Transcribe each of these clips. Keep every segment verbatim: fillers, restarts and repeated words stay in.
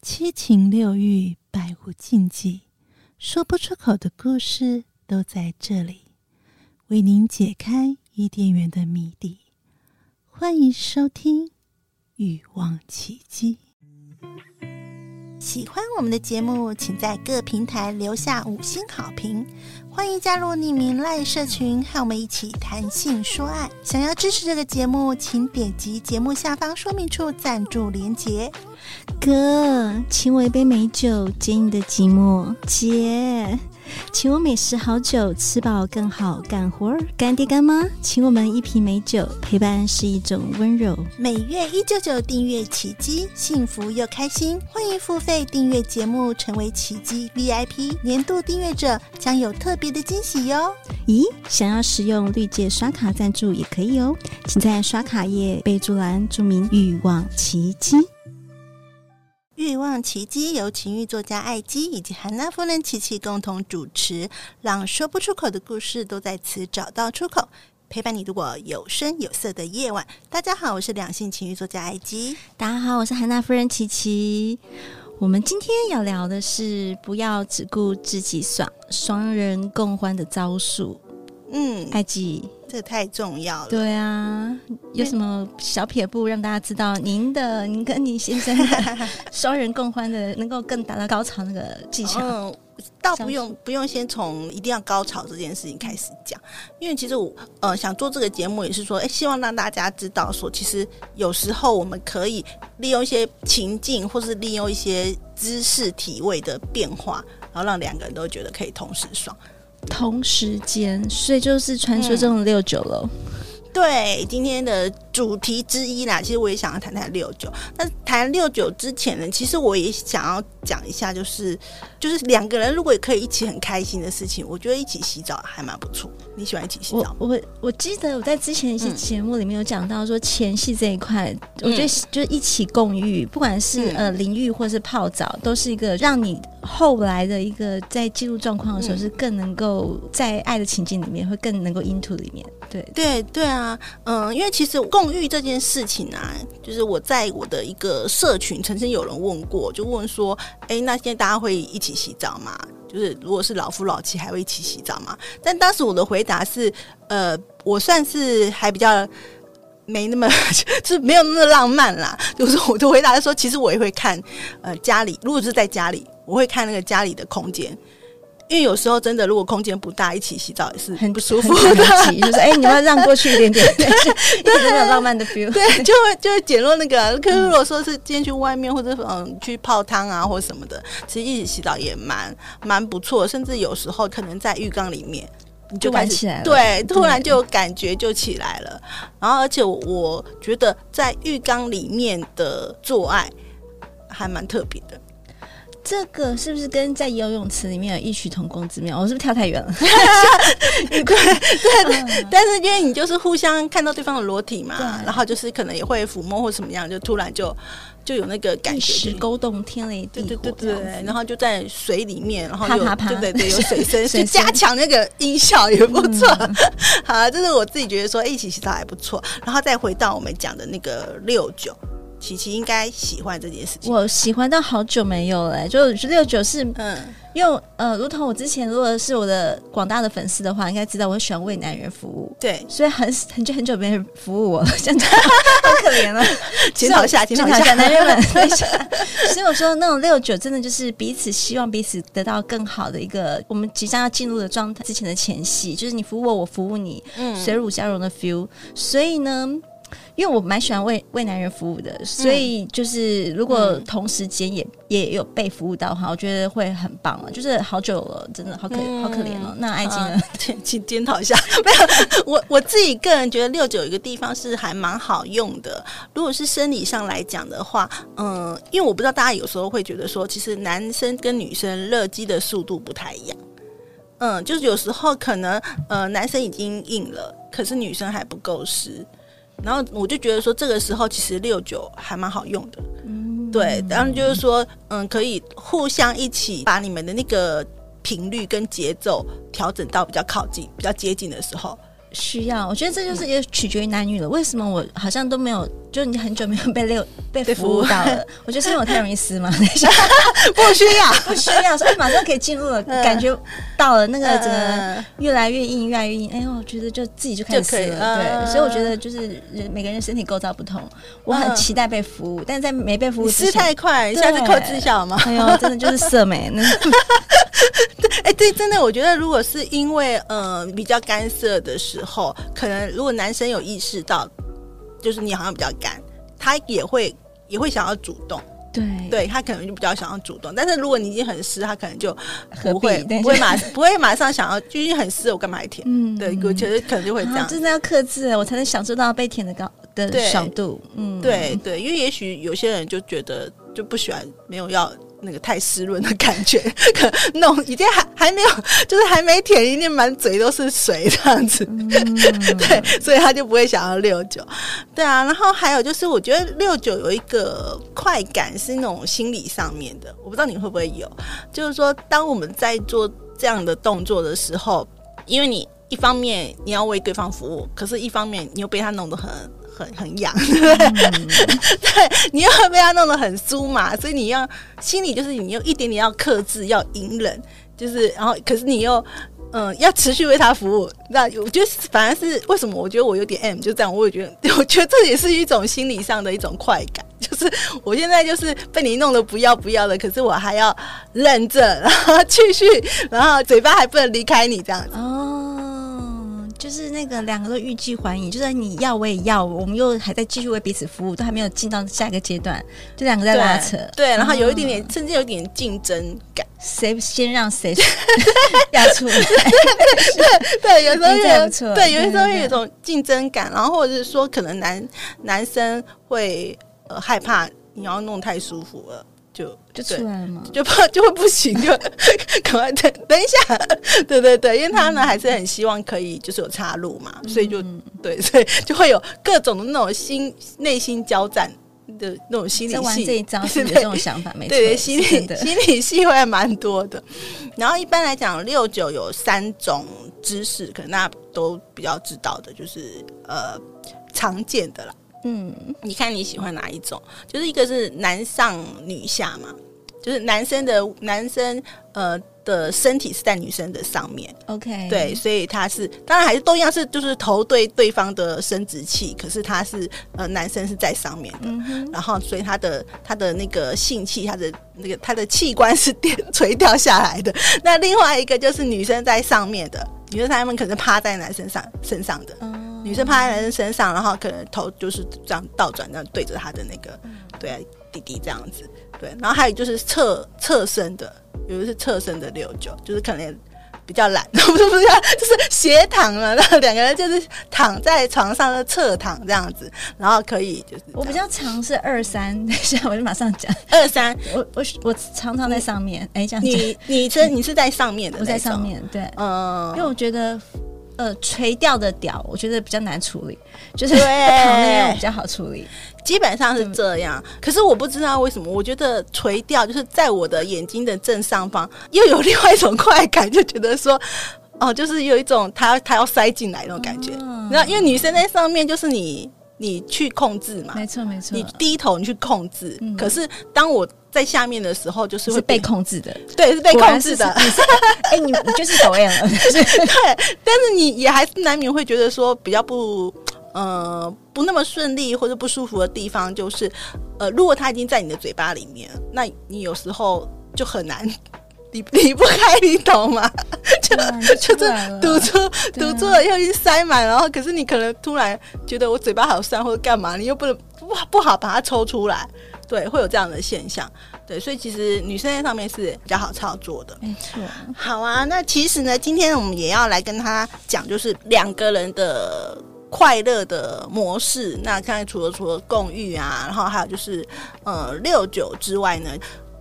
七情六欲，百无禁忌，说不出口的故事都在这里，为您解开伊甸园的谜底。欢迎收听《欲望奇迹》。喜欢我们的节目，请在各平台留下五星好评。欢迎加入匿名LINE社群，和我们一起谈性说爱。想要支持这个节目，请点击节目下方说明处赞助连结。哥，请我一杯美酒，解你的寂寞。姐，请我美食好酒，吃饱更好干活。干爹干妈，请我们一瓶美酒，陪伴是一种温柔。每月一九九订阅奇迹，幸福又开心。欢迎付费订阅节目，成为奇迹 V I P 年度订阅者，将有特别的惊喜哟。咦，想要使用绿界刷卡赞助也可以哦，请在刷卡页备注栏注明欲望奇迹。欲望奇迹由情欲作家艾姬以及韩娜夫人琪琪共同主持，让说不出口的故事都在此找到出口，陪伴你度过有声有色的夜晚。大家好，我是两性情欲作家艾姬。大家好，我是韩娜夫人琪琪。我们今天要聊的是不要只顾自己爽，双人共欢的招数。嗯，艾姬，这太重要了。对啊，有什么小撇步让大家知道您的您跟你先生的双人共欢的能够更达到高潮那个技巧？嗯，倒不用不用先从一定要高潮这件事情开始讲，因为其实我呃想做这个节目也是说，哎，希望让大家知道说，其实有时候我们可以利用一些情境，或是利用一些姿势体位的变化，然后让两个人都觉得可以同时爽。同时间，所以就是传说中的六九咯。对，今天的主题之一啦，其实我也想要谈谈六九。那谈六九之前呢，其实我也想要讲一下，就是就是两个人如果也可以一起很开心的事情，我觉得一起洗澡还蛮不错。你喜欢一起洗澡吗？我我我记得我在之前一些节目里面有讲到说前戏这一块，嗯，我觉得就是一起共浴，不管是，嗯，呃淋浴或是泡澡，都是一个让你后来的一个在进入状况的时候是更能够在爱的情境里面会更能够 into 里面。对对对啊。嗯，因为其实共浴这件事情啊，就是我在我的一个社群曾经有人问过，就问说，哎，那现在大家会一起洗澡吗？就是如果是老夫老妻还会一起洗澡吗？但当时我的回答是，呃，我算是还比较没那么就是没有那么浪漫啦，就是我的回答是说，其实我也会看，呃，家里如果是在家里，我会看那个家里的空间。因为有时候真的，如果空间不大，一起洗澡也是很不舒服的。就是哎，欸，你要让过去一点点，一直没有浪漫的 feel。对，就会就会减弱那个。可是如果说是今天去外面或者嗯去泡汤啊或什么的，其实一起洗澡也蛮蛮不错。甚至有时候可能在浴缸里面，你就玩起来了。对，突然就感觉就起来了。然后，而且 我, 我觉得在浴缸里面的做爱还蛮特别的。这个是不是跟在游泳池里面有异曲同工之妙？我是不是跳太远了？对，对，但是因为你就是互相看到对方的裸体嘛，然后就是可能也会抚摸或什么样，就突然就就有那个感觉，勾动天雷地火。对对对对，然后就在水里面，然后有啪啪啪，对对对，有水声，就加强那个音效也不错。嗯，好，啊，这是我自己觉得说，欸，一起洗澡还不错。然后再回到我们讲的那个六九。琪琪应该喜欢这件事情，我喜欢到好久没有了，欸，就六九是，嗯，因为呃，如同我之前如果是我的广大的粉丝的话，应该知道我喜欢为男人服务，对，所以很很久很久没人服务我了，真的好可怜了，检讨一下，检讨一下男人们，所以我说那种六九真的就是彼此希望彼此得到更好的一个我们即将要进入的状态之前的前戏，就是你服务我，我服务你，嗯，水乳交融的 feel， 所以呢。因为我蛮喜欢 为, 为男人服务的，所以就是如果同时间 也,、嗯、也有被服务到的话，我觉得会很棒了。就是好久了，真的好可、嗯、好可怜了。那艾姬呢？请检讨一下。没有，我我自己个人觉得六九有一个地方是还蛮好用的。如果是生理上来讲的话，嗯，因为我不知道大家有时候会觉得说，其实男生跟女生热机的速度不太一样。嗯，就是有时候可能呃男生已经硬了，可是女生还不够湿。然后我就觉得说，这个时候其实六九还蛮好用的，嗯，对。然后就是说，嗯，可以互相一起把你们的那个频率跟节奏调整到比较靠近、比较接近的时候，需要，我觉得这就是也取决于男女了。为什么我好像都没有，就你很久没有被六被服务到了？我觉得是因为我太容易撕嘛，不需要，不需要，所以马上可以进入了，嗯、感觉到了那个整个越来越硬，越来越硬。哎呦，我觉得就自己就开始撕了，对、嗯。所以我觉得就是每个人身体构造不同，我很期待被服务，嗯、但是在没被服务之前，撕太快，下次扣自小嘛。哎呦，真的就是色美。哎、欸，对，真的，我觉得如果是因为呃比较干涩的时候，可能如果男生有意识到，就是你好像比较干，他也会也会想要主动，对，对他可能就比较想要主动。但是如果你已经很湿，他可能就不会不会马不会马上想要，就已经很湿，我干嘛还舔？嗯，对，我觉得可能就会这样，啊、真的要克制，我才能享受到被舔的高的爽度。嗯，对对，因为也许有些人就觉得就不喜欢，没有要。那个太湿润的感觉，可弄已经还还没有，就是还没舔，已经满嘴都是水这样子，嗯、对，所以他就不会想要六九，对啊。然后还有就是，我觉得六九有一个快感是那种心理上面的，我不知道你会不会有，就是说，当我们在做这样的动作的时候，因为你一方面你要为对方服务，可是一方面你又被他弄得很。很很痒，对不对？嗯、对，你又被他弄得很酥麻，所以你要心里就是你又一点点要克制，要隐忍，就是然后可是你又嗯、呃、要持续为他服务。那我觉得反而是为什么？我觉得我有点 M 就这样，我也觉得，我觉得这也是一种心理上的一种快感，就是我现在就是被你弄得不要不要的，可是我还要忍着，然后继续，然后嘴巴还不能离开你这样子。哦就是那个两个都欲拒还迎，就是你要我也要，我们又还在继续为彼此服务，都还没有进到下一个阶段，就两个在拉扯，对，对然后有一点点，嗯、甚至有点竞争感，谁先让谁要出来，对 对, 对，有时候有，对，有时候有一种竞争感，然后或者是说可能男男生会、呃、害怕你要弄太舒服了。就就出来了嘛，就怕就会不行，就赶快等等一下，对对对，因为他呢、嗯、还是很希望可以就是有插入嘛，所以就、嗯、对，所以就会有各种的那种心内心交战的那种心理戏。在玩这一招是有这种想法，没错，对，心理心理戏会蛮多的。然后一般来讲，六九有三种姿势，可能大家都比较知道的，就是呃常见的啦。嗯，你看你喜欢哪一种？就是一个是男上女下嘛，就是男生的男生呃的身体是在女生的上面 ，OK， 对，所以他是当然还是都一样是就是头对对方的生殖器，可是他是呃男生是在上面的，嗯、然后所以他的他的那个性器，他的那个他的器官是垂掉下来的。那另外一个就是女生在上面的，女生他们可能趴在男生上身上的。嗯女生趴在男生身上，然后可能头就是这样倒转，这样对着他的那个对、啊、弟弟这样子，对。然后还有就是侧侧身的，有的是侧身的六九，就是可能比较懒，不是不是，就是斜躺了，然后两个人就是躺在床上的侧躺这样子，然后可以就是我比较常是二三，等一下我就马上讲二三，我我我常常在上面，哎，这样你你是你是在上面的那种，我在上面对，嗯，因为我觉得。呃，垂掉的屌，我觉得比较难处理，就是躺那样比较好处理，基本上是这样。可是我不知道为什么，我觉得垂掉就是在我的眼睛的正上方，又有另外一种快感，就觉得说，哦，就是有一种他他要塞进来那种感觉。你知道，因为女生在上面就是你你去控制嘛，没错没错，你低头你去控制，嗯、可是当我。在下面的时候就是会是被控制的，对，是被控制的。哎、欸，你你就是抖 M 了，对。但是你也还是难免会觉得说比较不呃不那么顺利或者不舒服的地方，就是呃，如果它已经在你的嘴巴里面，那你有时候就很难离离不开，你懂吗？就就是堵住堵住了，又去塞满，然后可是你可能突然觉得我嘴巴好酸或者干嘛，你又不能不不好把它抽出来。对，会有这样的现象。对，所以其实女生在上面是比较好操作的，没错。好啊，那其实呢，今天我们也要来跟他讲，就是两个人的快乐的模式。那刚才除了除了共浴啊，然后还有就是呃六九之外呢，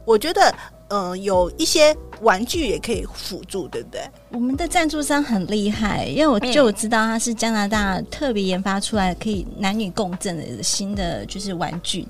我觉得呃有一些玩具也可以辅助，对不对？我们的赞助商很厉害，因为我就我知道它是加拿大特别研发出来可以男女共振的新的就是玩具。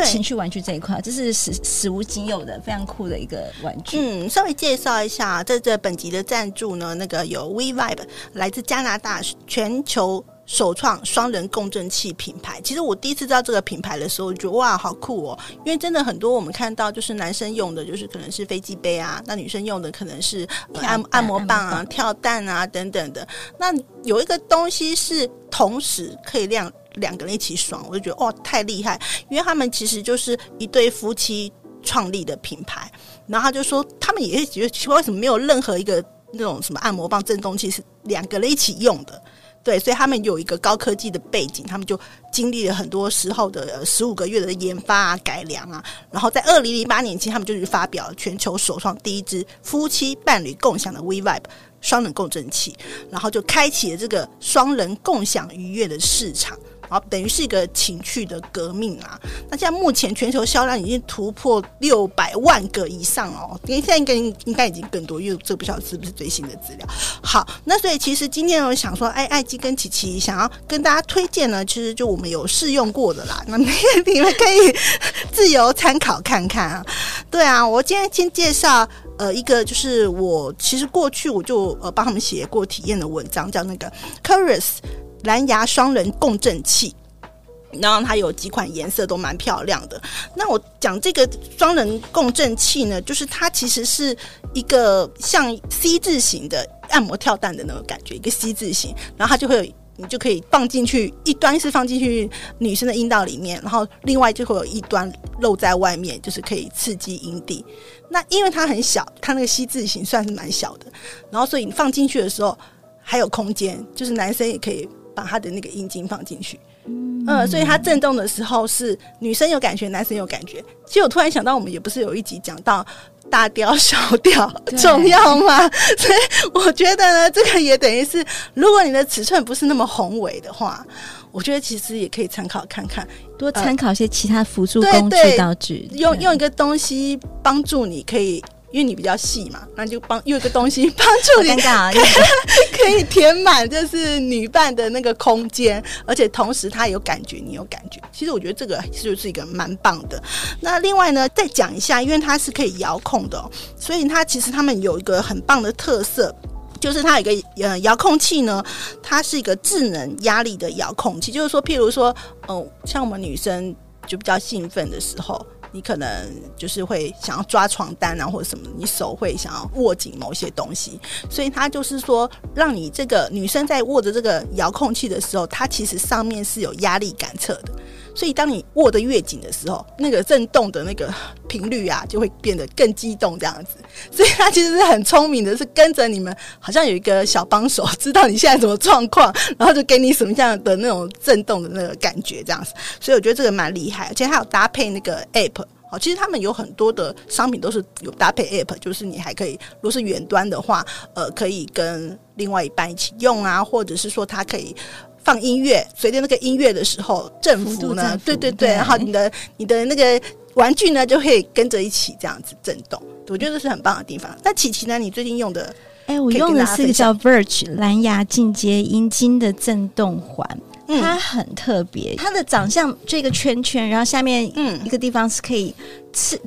在情趣玩具这一块，这是史史无仅有的非常酷的一个玩具。嗯，稍微介绍一下，在这本集的赞助呢，那个有 We-Vibe 来自加拿大全球首创双人共振器品牌。其实我第一次知道这个品牌的时候，觉得哇好酷哦，因为真的很多我们看到就是男生用的就是可能是飞机杯啊，那女生用的可能是、呃、按, 按摩棒啊、跳蛋啊等等的，那有一个东西是同时可以让两个人一起爽，我就觉得哦太厉害，因为他们其实就是一对夫妻创立的品牌，然后他就说他们也是觉得奇怪为什么没有任何一个那种什么按摩棒震动器是两个人一起用的，对，所以他们有一个高科技的背景，他们就经历了很多时候的十五个月的研发啊、改良啊，然后在二零零八年前他们就是发表了全球首创第一支夫妻伴侣共享的 We-Vibe 双人共振器，然后就开启了这个双人共享愉悦的市场，然后等于是一个情趣的革命啊。那现在目前全球销量已经突破六百万个以上哦，现在应该应该已经更多，因为这不晓得是不是最新的资料。好，那所以其实今天我想说哎，艾姬跟琪琪想要跟大家推荐呢，其实就我们有试用过的啦，那你们可以自由参考看看啊。对啊，我今天先介绍呃，一个就是我其实过去我就呃帮他们写过体验的文章，叫那个 Curious蓝牙双人共振器，然后它有几款颜色都蛮漂亮的。那我讲这个双人共振器呢，就是它其实是一个像 C 字型的按摩跳蛋的那种感觉，一个 C 字型，然后它就会有你就可以放进去，一端是放进去女生的阴道里面，然后另外就会有一端露在外面，就是可以刺激阴蒂。那因为它很小，它那个 C 字型算是蛮小的，然后所以你放进去的时候还有空间，就是男生也可以把他的那个阴茎放进去，嗯、呃，所以他震动的时候是女生有感觉，男生有感觉。其实我突然想到，我们也不是有一集讲到大雕小雕重要吗？所以我觉得呢，这个也等于是，如果你的尺寸不是那么宏伟的话，我觉得其实也可以参考看看，多参考一些其他辅助工具道具，呃、用用一个东西帮助你可以。因为你比较细嘛，那就帮用一个东西帮助你可以填满就是女伴的那个空间，而且同时她有感觉你有感觉，其实我觉得这个就是一个蛮棒的。那另外呢再讲一下，因为它是可以遥控的、哦、所以它其实他们有一个很棒的特色，就是它有一个呃遥控器呢，它是一个智能压力的遥控器，就是说譬如说、呃、像我们女生就比较兴奋的时候，你可能就是会想要抓床单啊，或者什么，你手会想要握紧某些东西，所以它就是说让你这个女生在握着这个遥控器的时候，它其实上面是有压力感测的，所以当你握得越紧的时候，那个震动的那个频率啊就会变得更激动这样子，所以它其实是很聪明的，是跟着你们好像有一个小帮手，知道你现在什么状况，然后就给你什么样的那种震动的那个感觉这样子，所以我觉得这个蛮厉害，而且它有搭配那个 app，其实他们有很多的商品都是有搭配 app， 就是你还可以如果是远端的话呃，可以跟另外一半一起用啊，或者是说它可以放音乐，随着那个音乐的时候振幅呢振幅对对 对, 对，然后你的你的那个玩具呢就可以跟着一起这样子震动，我觉得这是很棒的地方。那琪琪呢，你最近用的哎、欸，我用的是一个叫 Virge 蓝牙进阶阴茎的震动环，嗯、它很特别，它的长相就一个圈圈，然后下面一个地方是可以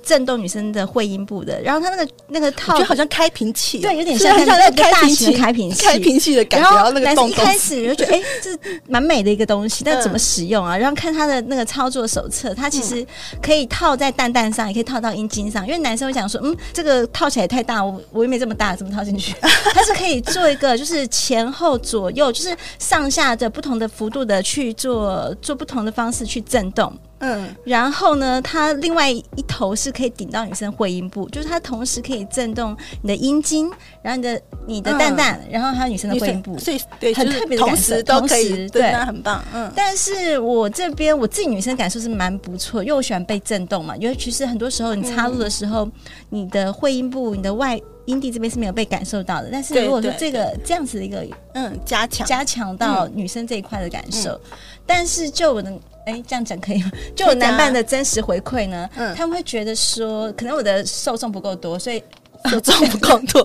震动女生的会阴部的，然后它那个那个套，我觉得好像开瓶器、哦，对，有点像很像那个大型的开瓶器，开瓶器的感觉。然后那个洞洞，一开始你就觉得哎、欸，这是蛮美的一个东西，但怎么使用啊？然后看它的那个操作手册，它其实可以套在蛋蛋上，也可以套到阴茎上，因为男生会讲说，嗯，这个套起来太大，我我又没这么大，怎么套进去？它是可以做一个就是前后左右，就是上下的不同的幅度的去做做不同的方式去震动。嗯，然后呢它另外一头是可以顶到女生会阴部，就是它同时可以震动你的阴茎，然后你的你的蛋蛋、嗯、然后还有女生的会阴部，所以对很特别的感受、就是、同时都可以，对，那很棒。嗯，但是我这边我自己女生感受是蛮不错，因为我喜欢被震动嘛，因为其实很多时候你插入的时候、嗯、你的会阴部你的外阴蒂这边是没有被感受到的，但是如果说这个这样子的一个嗯加强加强到女生这一块的感受、嗯、但是就我的哎，这样讲可以吗？就我男伴的真实回馈呢、嗯，他们会觉得说，可能我的受众不够多，所以做这种工作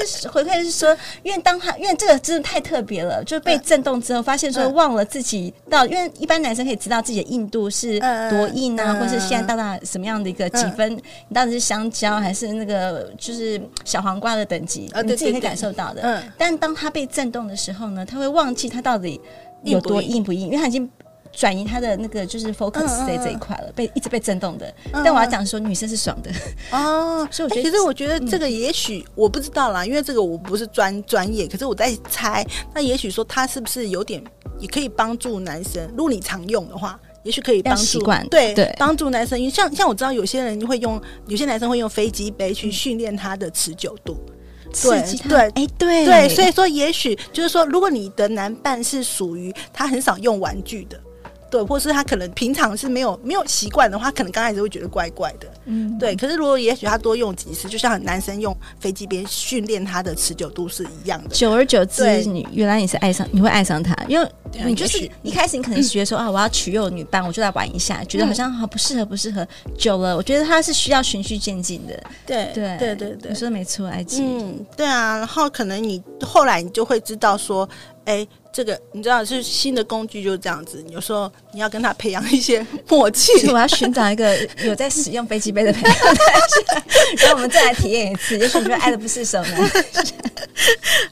就是回馈是说，因为当他因为这个真的太特别了，就被震动之后发现说忘了自己到、嗯、因为一般男生可以知道自己的硬度是多硬啊、嗯、或是现在到达什么样的一个几分、嗯、你到底是香蕉还是那个就是小黄瓜的等级、哦、你自己可以感受到的、嗯、但当他被震动的时候呢，他会忘记他到底有多硬不硬，因为他已经转移他的那个就是 focus 在这一块了，被一直被震动的。但我要讲说，女生是爽的哦。所以我觉得、欸，其实我觉得这个也许、嗯、我不知道啦，因为这个我不是专专业，可是我在猜，那也许说他是不是有点也可以帮助男生，如果你常用的话。也许可以帮助，对对，帮助男生。像像我知道有些人会用，有些男生会用飞机杯去训练他的持久度。对对，哎、欸、对对，所以说也许就是说，如果你的男伴是属于他很少用玩具的。对，或是他可能平常是没有没有习惯的话，可能刚开始会觉得怪怪的，嗯，对。可是如果也许他多用几次，就像男生用飞机边训练他的持久度是一样的，久而久之，你原来你是爱上，你会爱上他，因为你就是一开始你可能觉得说、嗯、啊，我要取悦女伴，我就来玩一下，觉得好像好不适合，不适合，久了，我觉得他是需要循序渐进的，对对对对对，你说没错，埃及，嗯，对啊。然后可能你后来你就会知道说，哎。这个你知道是新的工具就是这样子，有时候你要跟他培养一些默契。我要寻找一个有在使用飞机杯的朋友，然后我们再来体验一次，也许你会爱的不释手呢。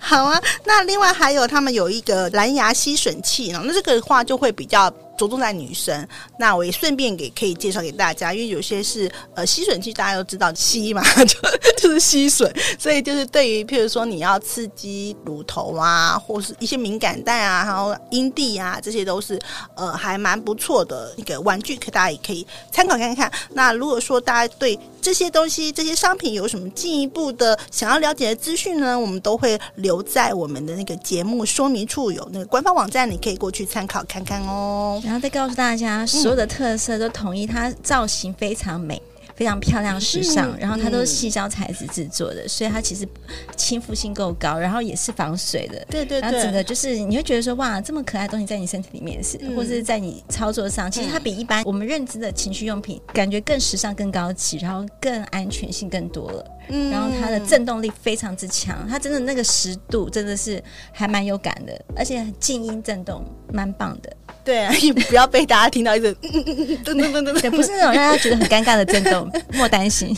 好啊，那另外还有他们有一个蓝牙吸吮器，那这个的话就会比较着重在女生，那我也顺便给可以介绍给大家，因为有些是呃吸吮器，大家都知道吸嘛，就就是吸吮，所以就是对于譬如说你要刺激乳头啊，或是一些敏感带啊，然后阴蒂啊，这些都是呃还蛮不错的一个玩具，可大家也可以参考看看。那如果说大家对这些东西、这些商品有什么进一步的想要了解的资讯呢？我们都会留在我们的那个节目说明处，有那个官方网站，你可以过去参考看看哦。然后再告诉大家，所有的特色都统一，它造型非常美。非常漂亮时尚、嗯、然后它都是矽胶材质制作的、嗯、所以它其实亲肤性够高，然后也是防水的，对对对，然后整个就是你会觉得说哇，这么可爱的东西在你身体里面是、嗯、或是在你操作上，其实它比一般我们认知的情趣用品感觉更时尚更高级，然后更安全性更多了，嗯、然后它的震动力非常之强，它真的那个湿度真的是还蛮有感的，而且静音震动蛮棒的。对啊，也不要被大家听到一直嗯嗯嗯噔噔噔噔噔，不是那种让他觉得很尴尬的震动，莫担心。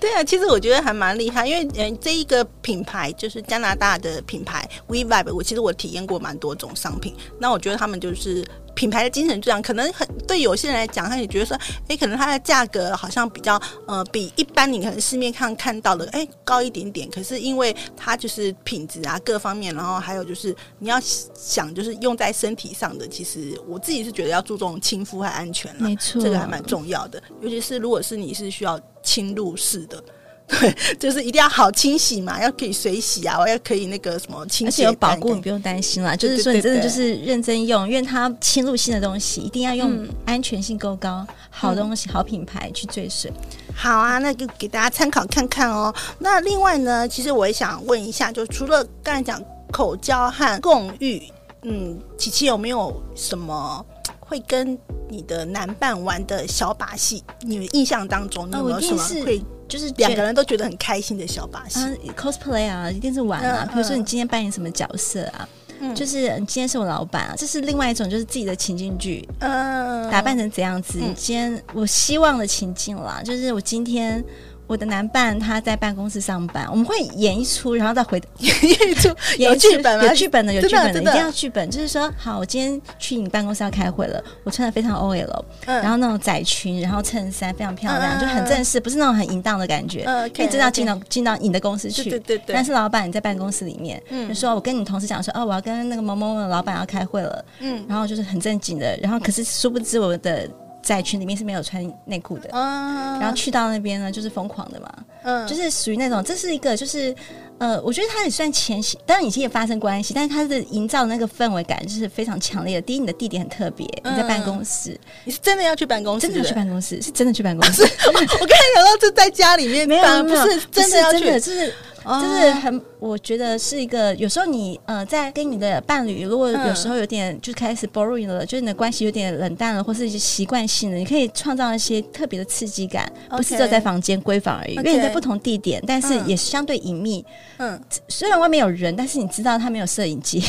对啊，其实我觉得还蛮厉害，因为、呃、这一个品牌就是加拿大的品牌 We-Vibe， 我其实我体验过蛮多种商品，那我觉得他们就是品牌的精神这样，可能很对有些人来讲，他也觉得说，哎，可能它的价格好像比较呃，比一般你可能市面上看到的，哎，高一点点。可是因为它就是品质啊各方面，然后还有就是你要想就是用在身体上的，其实我自己是觉得要注重亲肤和安全啦，没错，这个还蛮重要的。尤其是如果是你是需要侵入式的。对，就是一定要好清洗嘛，要可以水洗啊，要可以那个什么清洗，而且有保固，你不用担心啦。就是说你真的就是认真用，因为它侵入性的东西一定要用安全性够高、嗯、好东西、好品牌去追随。好啊，那就给大家参考看看哦。那另外呢，其实我也想问一下，就除了刚才讲口交和共浴，嗯，琪琪有没有什么会跟你的男伴玩的小把戏？你们印象当中，你有没有什么会？就是两个人都觉得很开心的小把戏、啊、cosplay 啊，一定是玩啊、嗯、比如说你今天扮演什么角色啊、嗯、就是你今天是我老板啊，这是另外一种就是自己的情境剧、嗯、打扮成怎样子、嗯、今天我希望的情境啦，就是我今天我的男伴他在办公室上班，我们会演一出，然后再回演一出，有剧本吗？有剧本的，有剧本的，一定要剧本。就是说，好，我今天去你办公室要开会了，我穿的非常 O L，、嗯、然后那种窄裙，然后衬衫非常漂亮，嗯、就很正式，不是那种很淫荡的感觉。嗯、可以真的进到进到你的公司去，对对对。但是老板你在办公室里面，嗯、就说我跟你同事讲说，哦，我要跟那个某某某的老板要开会了，嗯，然后就是很正经的，然后可是殊不知我的。在群里面是没有穿内裤的、嗯、然后去到那边呢就是疯狂的嘛、嗯、就是属于那种，这是一个就是呃，我觉得它也算前期，当然已经也发生关系，但是它的营造的那个氛围感就是非常强烈的。第一，你的地点很特别、嗯、你在办公室，你是真的要去办公室，真的要去办公室，是真的去办公室。我刚才想到就在家里面，没有，不是真的要去，真的，就是哦、就是很，我觉得是一个有时候你呃在跟你的伴侣如果有时候有点就开始 boring 了、嗯、就是你的关系有点冷淡了或是习惯性的，你可以创造一些特别的刺激感、okay. 不是就在房间闺房而已、okay. 因为你在不同地点但是也相对隐秘，嗯，虽然外面有人但是你知道他没有摄影机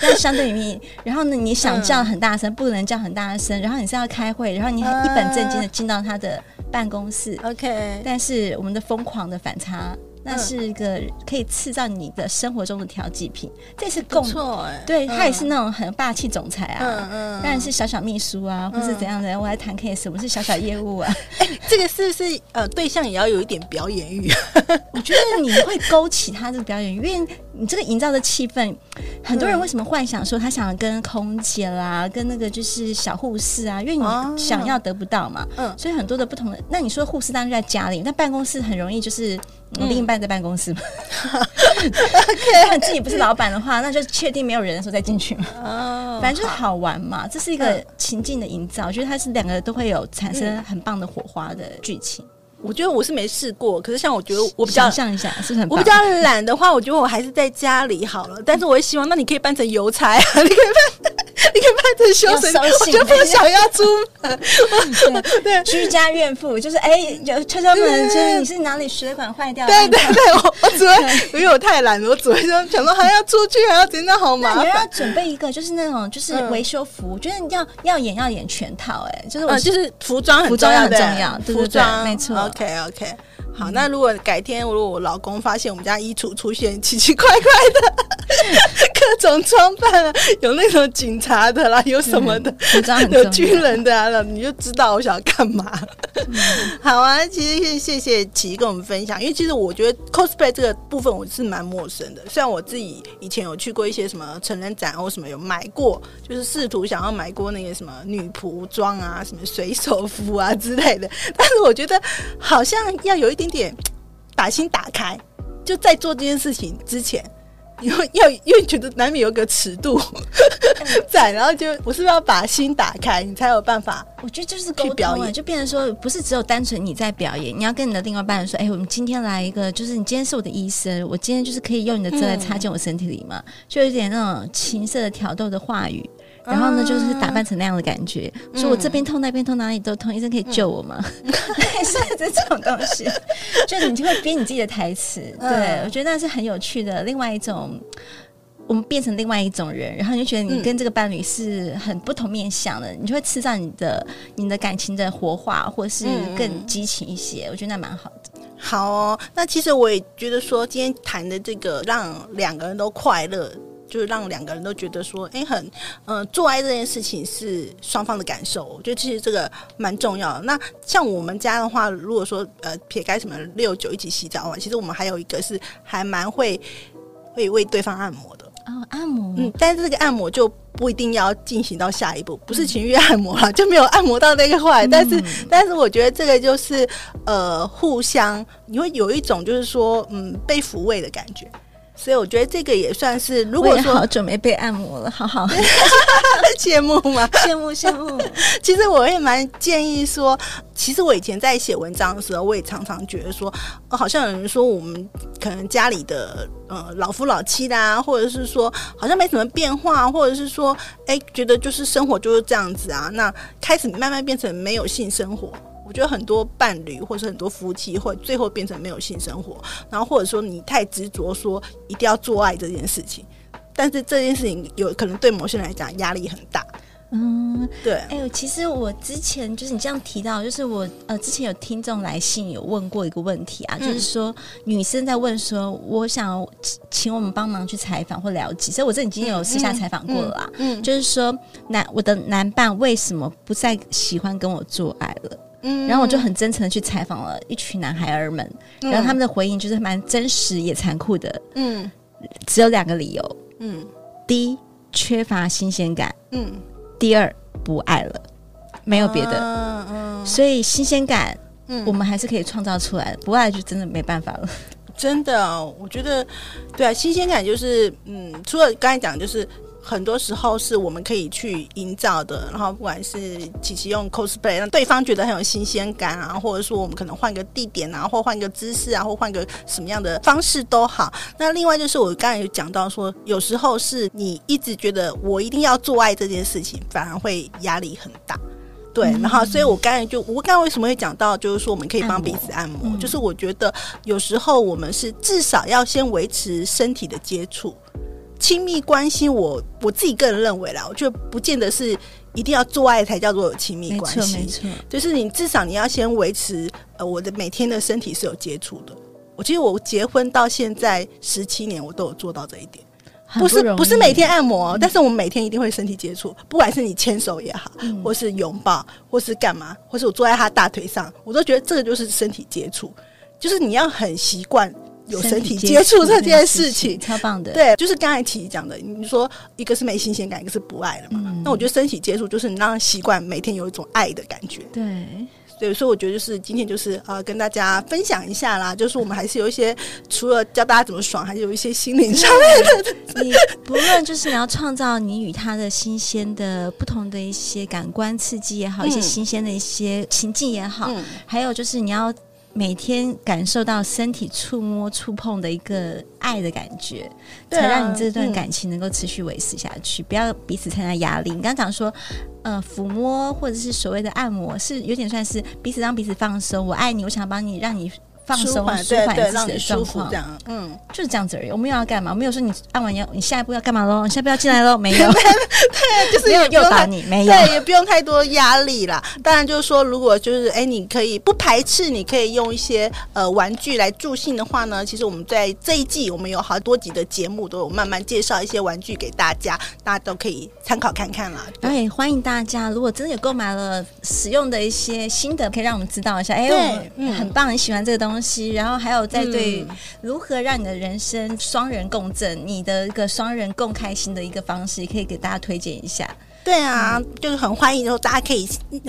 要相对隐秘，然后呢你想叫很大声、嗯、不能叫很大声，然后你是要开会，然后你一本正经的进到他的办公室、嗯、OK， 但是我们的疯狂的反差那是一个可以制造你的生活中的调剂品，这是共不错、欸、对、嗯、他也是那种很霸气总裁啊、嗯嗯、当然是小小秘书啊、嗯、或是怎样的，我来谈 case 我们是小小业务啊、欸、这个是不是、呃、对象也要有一点表演欲我觉得你会勾起他的表演欲，因为你这个营造的气氛，很多人为什么幻想说他想跟空姐啦、嗯、跟那个就是小护士啊，因为你想要得不到嘛、嗯、所以很多的不同的，那你说护士当然在家里，但办公室很容易就是你另一半在办公室嘛、嗯、如果你自己不是老板的话那就确定没有人的时候再进去嘛、哦、反正就是好玩嘛，这是一个情境的营造、嗯、我觉得它是两个都会有产生很棒的火花的剧情。我觉得我是没试过，可是像我觉得我比较想象一下是很棒，我比较懒的话我觉得我还是在家里好了，但是我也希望那你可以扮成邮差啊，你可以扮你可以扮成修身，我就不想要出门对，居家怨妇就是哎，敲敲门，就是你是哪里血管坏掉，对对对，我我只会因为我太懒了，我只会想说还要出去还要真的好麻烦，你要准备一个就是那种就是维修服、嗯、我觉得要要演要演全套，哎、欸，就是我、嗯、就是服装很重要，服装很重要，服装没错， OK OK， 好、嗯、那如果改天如果我老公发现我们家衣橱出现奇奇怪怪的各种装扮啊，有那种警察的啦，有什么的、嗯、有军人的啊，你就知道我想要干嘛、嗯、好啊，其实谢谢琦跟我们分享，因为其实我觉得 cosplay 这个部分我是蛮陌生的，虽然我自己以前有去过一些什么成人展或什么有买过，就是试图想要买过那个什么女仆装啊什么水手服啊之类的，但是我觉得好像要有一点点把心打开，就在做这件事情之前因为, 要因为觉得难免有个尺度在，然后就我是不是要把心打开你才有办法，我觉得就是沟通了，就变成说不是只有单纯你在表演，你要跟你的另外一半人说哎、欸，我们今天来一个就是你今天是我的医生，我今天就是可以用你的针来插进我身体里嘛、嗯、就有点那种情色的挑逗的话语，然后呢就是打扮成那样的感觉、嗯、说我这边痛那边痛哪里都痛，医生可以救我吗、嗯、是这种东西就是你就会编你自己的台词、嗯、对，我觉得那是很有趣的另外一种，我们变成另外一种人，然后你就觉得你跟这个伴侣是很不同面向的、嗯、你就会吃上你的你的感情的活化或是更激情一些、嗯、我觉得那蛮好的。好哦，那其实我也觉得说今天谈的这个让两个人都快乐，就是让两个人都觉得说哎、欸，很、呃、做爱这件事情是双方的感受，我觉得其实这个蛮重要的。那像我们家的话如果说呃撇开什么六九一起洗澡，其实我们还有一个是还蛮会会为对方按摩的哦，按摩，嗯，但是这个按摩就不一定要进行到下一步，不是情欲按摩啦，就没有按摩到那个坏、嗯、但是但是我觉得这个就是呃互相你会有一种就是说嗯被抚慰的感觉，所以我觉得这个也算是，如果说好久没被按摩了，好好羡慕吗？羡慕羡慕。其实我也蛮建议说，其实我以前在写文章的时候，我也常常觉得说，哦、好像有人说我们可能家里的呃老夫老妻啦，或者是说好像没什么变化，或者是说哎觉得就是生活就是这样子啊，那开始慢慢变成没有性生活。我觉得很多伴侣或是很多夫妻会最后变成没有性生活，然后或者说你太执着说一定要做爱这件事情，但是这件事情有可能对某些人来讲压力很大。嗯，对，哎、欸，其实我之前就是你这样提到，就是我呃之前有听众来信有问过一个问题啊，嗯、就是说女生在问说，我想请我们帮忙去采访或了解，所以我这已经有私下采访过了啦，嗯嗯嗯、就是说男我的男伴为什么不再喜欢跟我做爱了？嗯、然后我就很真诚的去采访了一群男孩儿们、嗯、然后他们的回应就是蛮真实也残酷的，嗯，只有两个理由，嗯，第一缺乏新鲜感，嗯，第二不爱了，没有别的、啊嗯、所以新鲜感、嗯、我们还是可以创造出来的，不爱就真的没办法了，真的、哦、我觉得对啊，新鲜感就是嗯，除了刚才讲就是很多时候是我们可以去营造的，然后不管是琪琪用 cosplay 让对方觉得很有新鲜感啊，或者说我们可能换个地点啊，或换个姿势啊，或换个什么样的方式都好。那另外就是我刚才有讲到说，有时候是你一直觉得我一定要做爱这件事情，反而会压力很大。对，然后所以我刚才就我刚才为什么会讲到就是说我们可以帮彼此按摩，按摩就是我觉得有时候我们是至少要先维持身体的接触，亲密关系我我自己个人认为啦，我觉得不见得是一定要做爱才叫做有亲密关系，没错没错，就是你至少你要先维持呃我的每天的身体是有接触的。我其实我结婚到现在十七年我都有做到这一点，不, 不是不是每天按摩、哦嗯、但是我们每天一定会身体接触，不管是你牵手也好、嗯、或是拥抱或是干嘛，或是我坐在他大腿上，我都觉得这个就是身体接触，就是你要很习惯有身体接触这件事情，超棒的。对，就是刚才琪琪讲的，你说一个是没新鲜感，一个是不爱了嘛、嗯、那我觉得身体接触就是你让习惯每天有一种爱的感觉。对对，所以我觉得就是今天就是呃跟大家分享一下啦，就是我们还是有一些除了教大家怎么爽，还是有一些心灵上面的。你不论就是你要创造你与他的新鲜的不同的一些感官刺激也好、嗯、一些新鲜的一些情境也好、嗯、还有就是你要每天感受到身体触摸触碰的一个爱的感觉、啊、才让你这段感情能够持续维持下去、嗯、不要彼此太大压力。你刚刚讲说呃，抚摸或者是所谓的按摩是有点算是彼此让彼此放松，我爱你，我想帮你让你放松舒缓自己的状况，嗯，就是这样子而已。我们要干嘛？没有说你按完要你下一步要干嘛咯，你下一步要进来咯，没有。对，就是没有诱导你，没有，对，也不用太多压力啦。当然就是说，如果就是哎、欸，你可以不排斥，你可以用一些呃玩具来助兴的话呢，其实我们在这一季我们有好多集的节目都有慢慢介绍一些玩具给大家，大家都可以参考看看啦。对，欢迎大家，如果真的有购买了使用的一些新的，可以让我们知道一下。哎、欸，嗯，很棒，你喜欢这个东西。然后还有在对如何让你的人生双人共振、嗯、你的一个双人共开心的一个方式，可以给大家推荐一下。对啊、嗯、就是很欢迎大家可以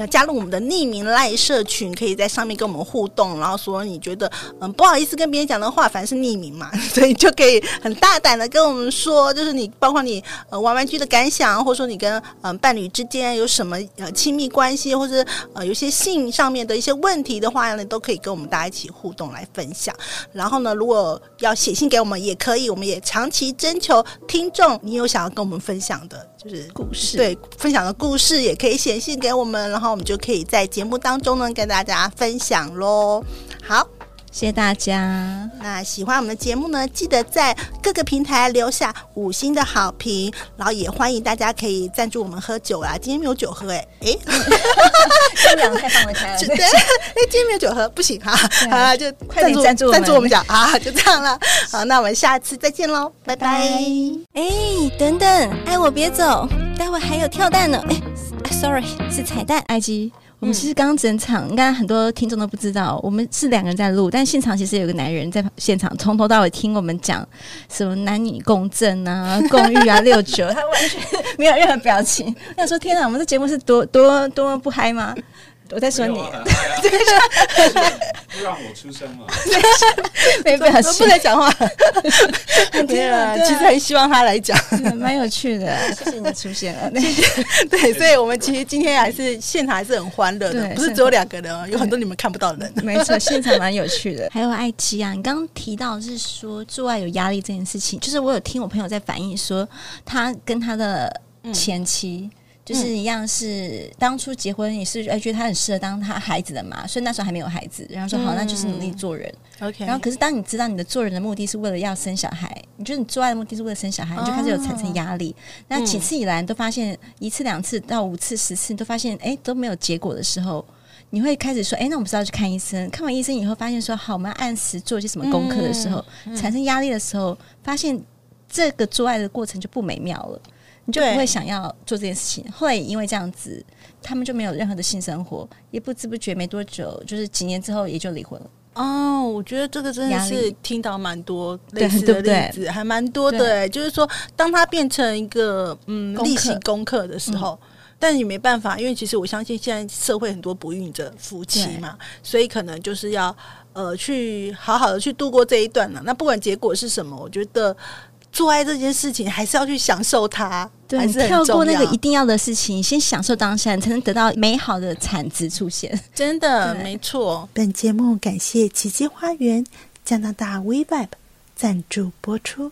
加入我们的匿名赖社群，可以在上面跟我们互动，然后说你觉得嗯不好意思跟别人讲的话，反正是匿名嘛，所以就可以很大胆的跟我们说，就是你包括你、呃、玩玩具的感想，或者说你跟、呃、伴侣之间有什么、呃、亲密关系，或者、呃、有些性上面的一些问题的话呢，都可以跟我们大家一起互动来分享。然后呢，如果要写信给我们也可以，我们也长期征求听众你有想要跟我们分享的就是故事，对，分享的故事也可以写信给我们，然后我们就可以在节目当中呢跟大家分享咯。好，谢谢大家。那喜欢我们的节目呢，记得在各个平台留下五星的好评，然后也欢迎大家可以赞助我们喝酒啦。今天没有酒喝哎、欸，哎、欸，这两个太放得开了。对，哎，今天没有酒喝不行哈，好啦，就快点赞助赞助我们讲啊，就这样了。好，那我们下次再见喽，拜拜。哎、欸，等等，爱我别走，待会还有跳蛋呢。哎、欸、，sorry， 是彩蛋。I G。我们其实刚刚整场应该很多听众都不知道我们是两个人在录，但现场其实有个男人在现场从头到尾听我们讲什么男女共振啊共浴啊六九，他完全没有任何表情。我想说天哪，我们这节目是多多多不嗨吗？我在说你，不让我出声嘛，没表情，不能讲话。对啊，其实很希望他来讲，蛮有趣的。谢谢你出现了，对，所以我们其实今天还是现场还是很欢乐的，不是只有两个人，有很多你们看不到的人。没错，现场蛮有趣的。还有爱妻啊，你刚刚提到是说做爱有压力这件事情，就是我有听我朋友在反映说，他跟他的前妻。就是一样是、嗯、当初结婚也是觉得他很适合当他孩子的嘛，所以那时候还没有孩子，然后说好、嗯、那就是努力做人、okay、然后可是当你知道你的做人的目的是为了要生小孩，你觉得你做爱的目的是为了生小孩，你就开始有产生压力、哦、那几次以来你都发现一次两次到五次十次你都发现哎都没有结果的时候，你会开始说哎，那我们是要去看医生，看完医生以后发现说好我们要按时做一些什么功课的时候、嗯嗯、产生压力的时候，发现这个做爱的过程就不美妙了，你就不会想要做这件事情。后来因为这样子他们就没有任何的性生活，也不知不觉没多久就是几年之后也就离婚了。哦，我觉得这个真的是听到蛮多类似的例子，对对对，还蛮多的、欸、就是说当它变成一个嗯例行功课的时候、嗯，但你没办法，因为其实我相信现在社会很多不孕者夫妻嘛，所以可能就是要呃去好好的去度过这一段了。那不管结果是什么，我觉得做爱这件事情还是要去享受它，对，还是很重要，跳过那个一定要的事情，先享受当下，你才能得到美好的产值出现，真的没错。本节目感谢奇迹花园加拿大 We-Vibe 赞助播出。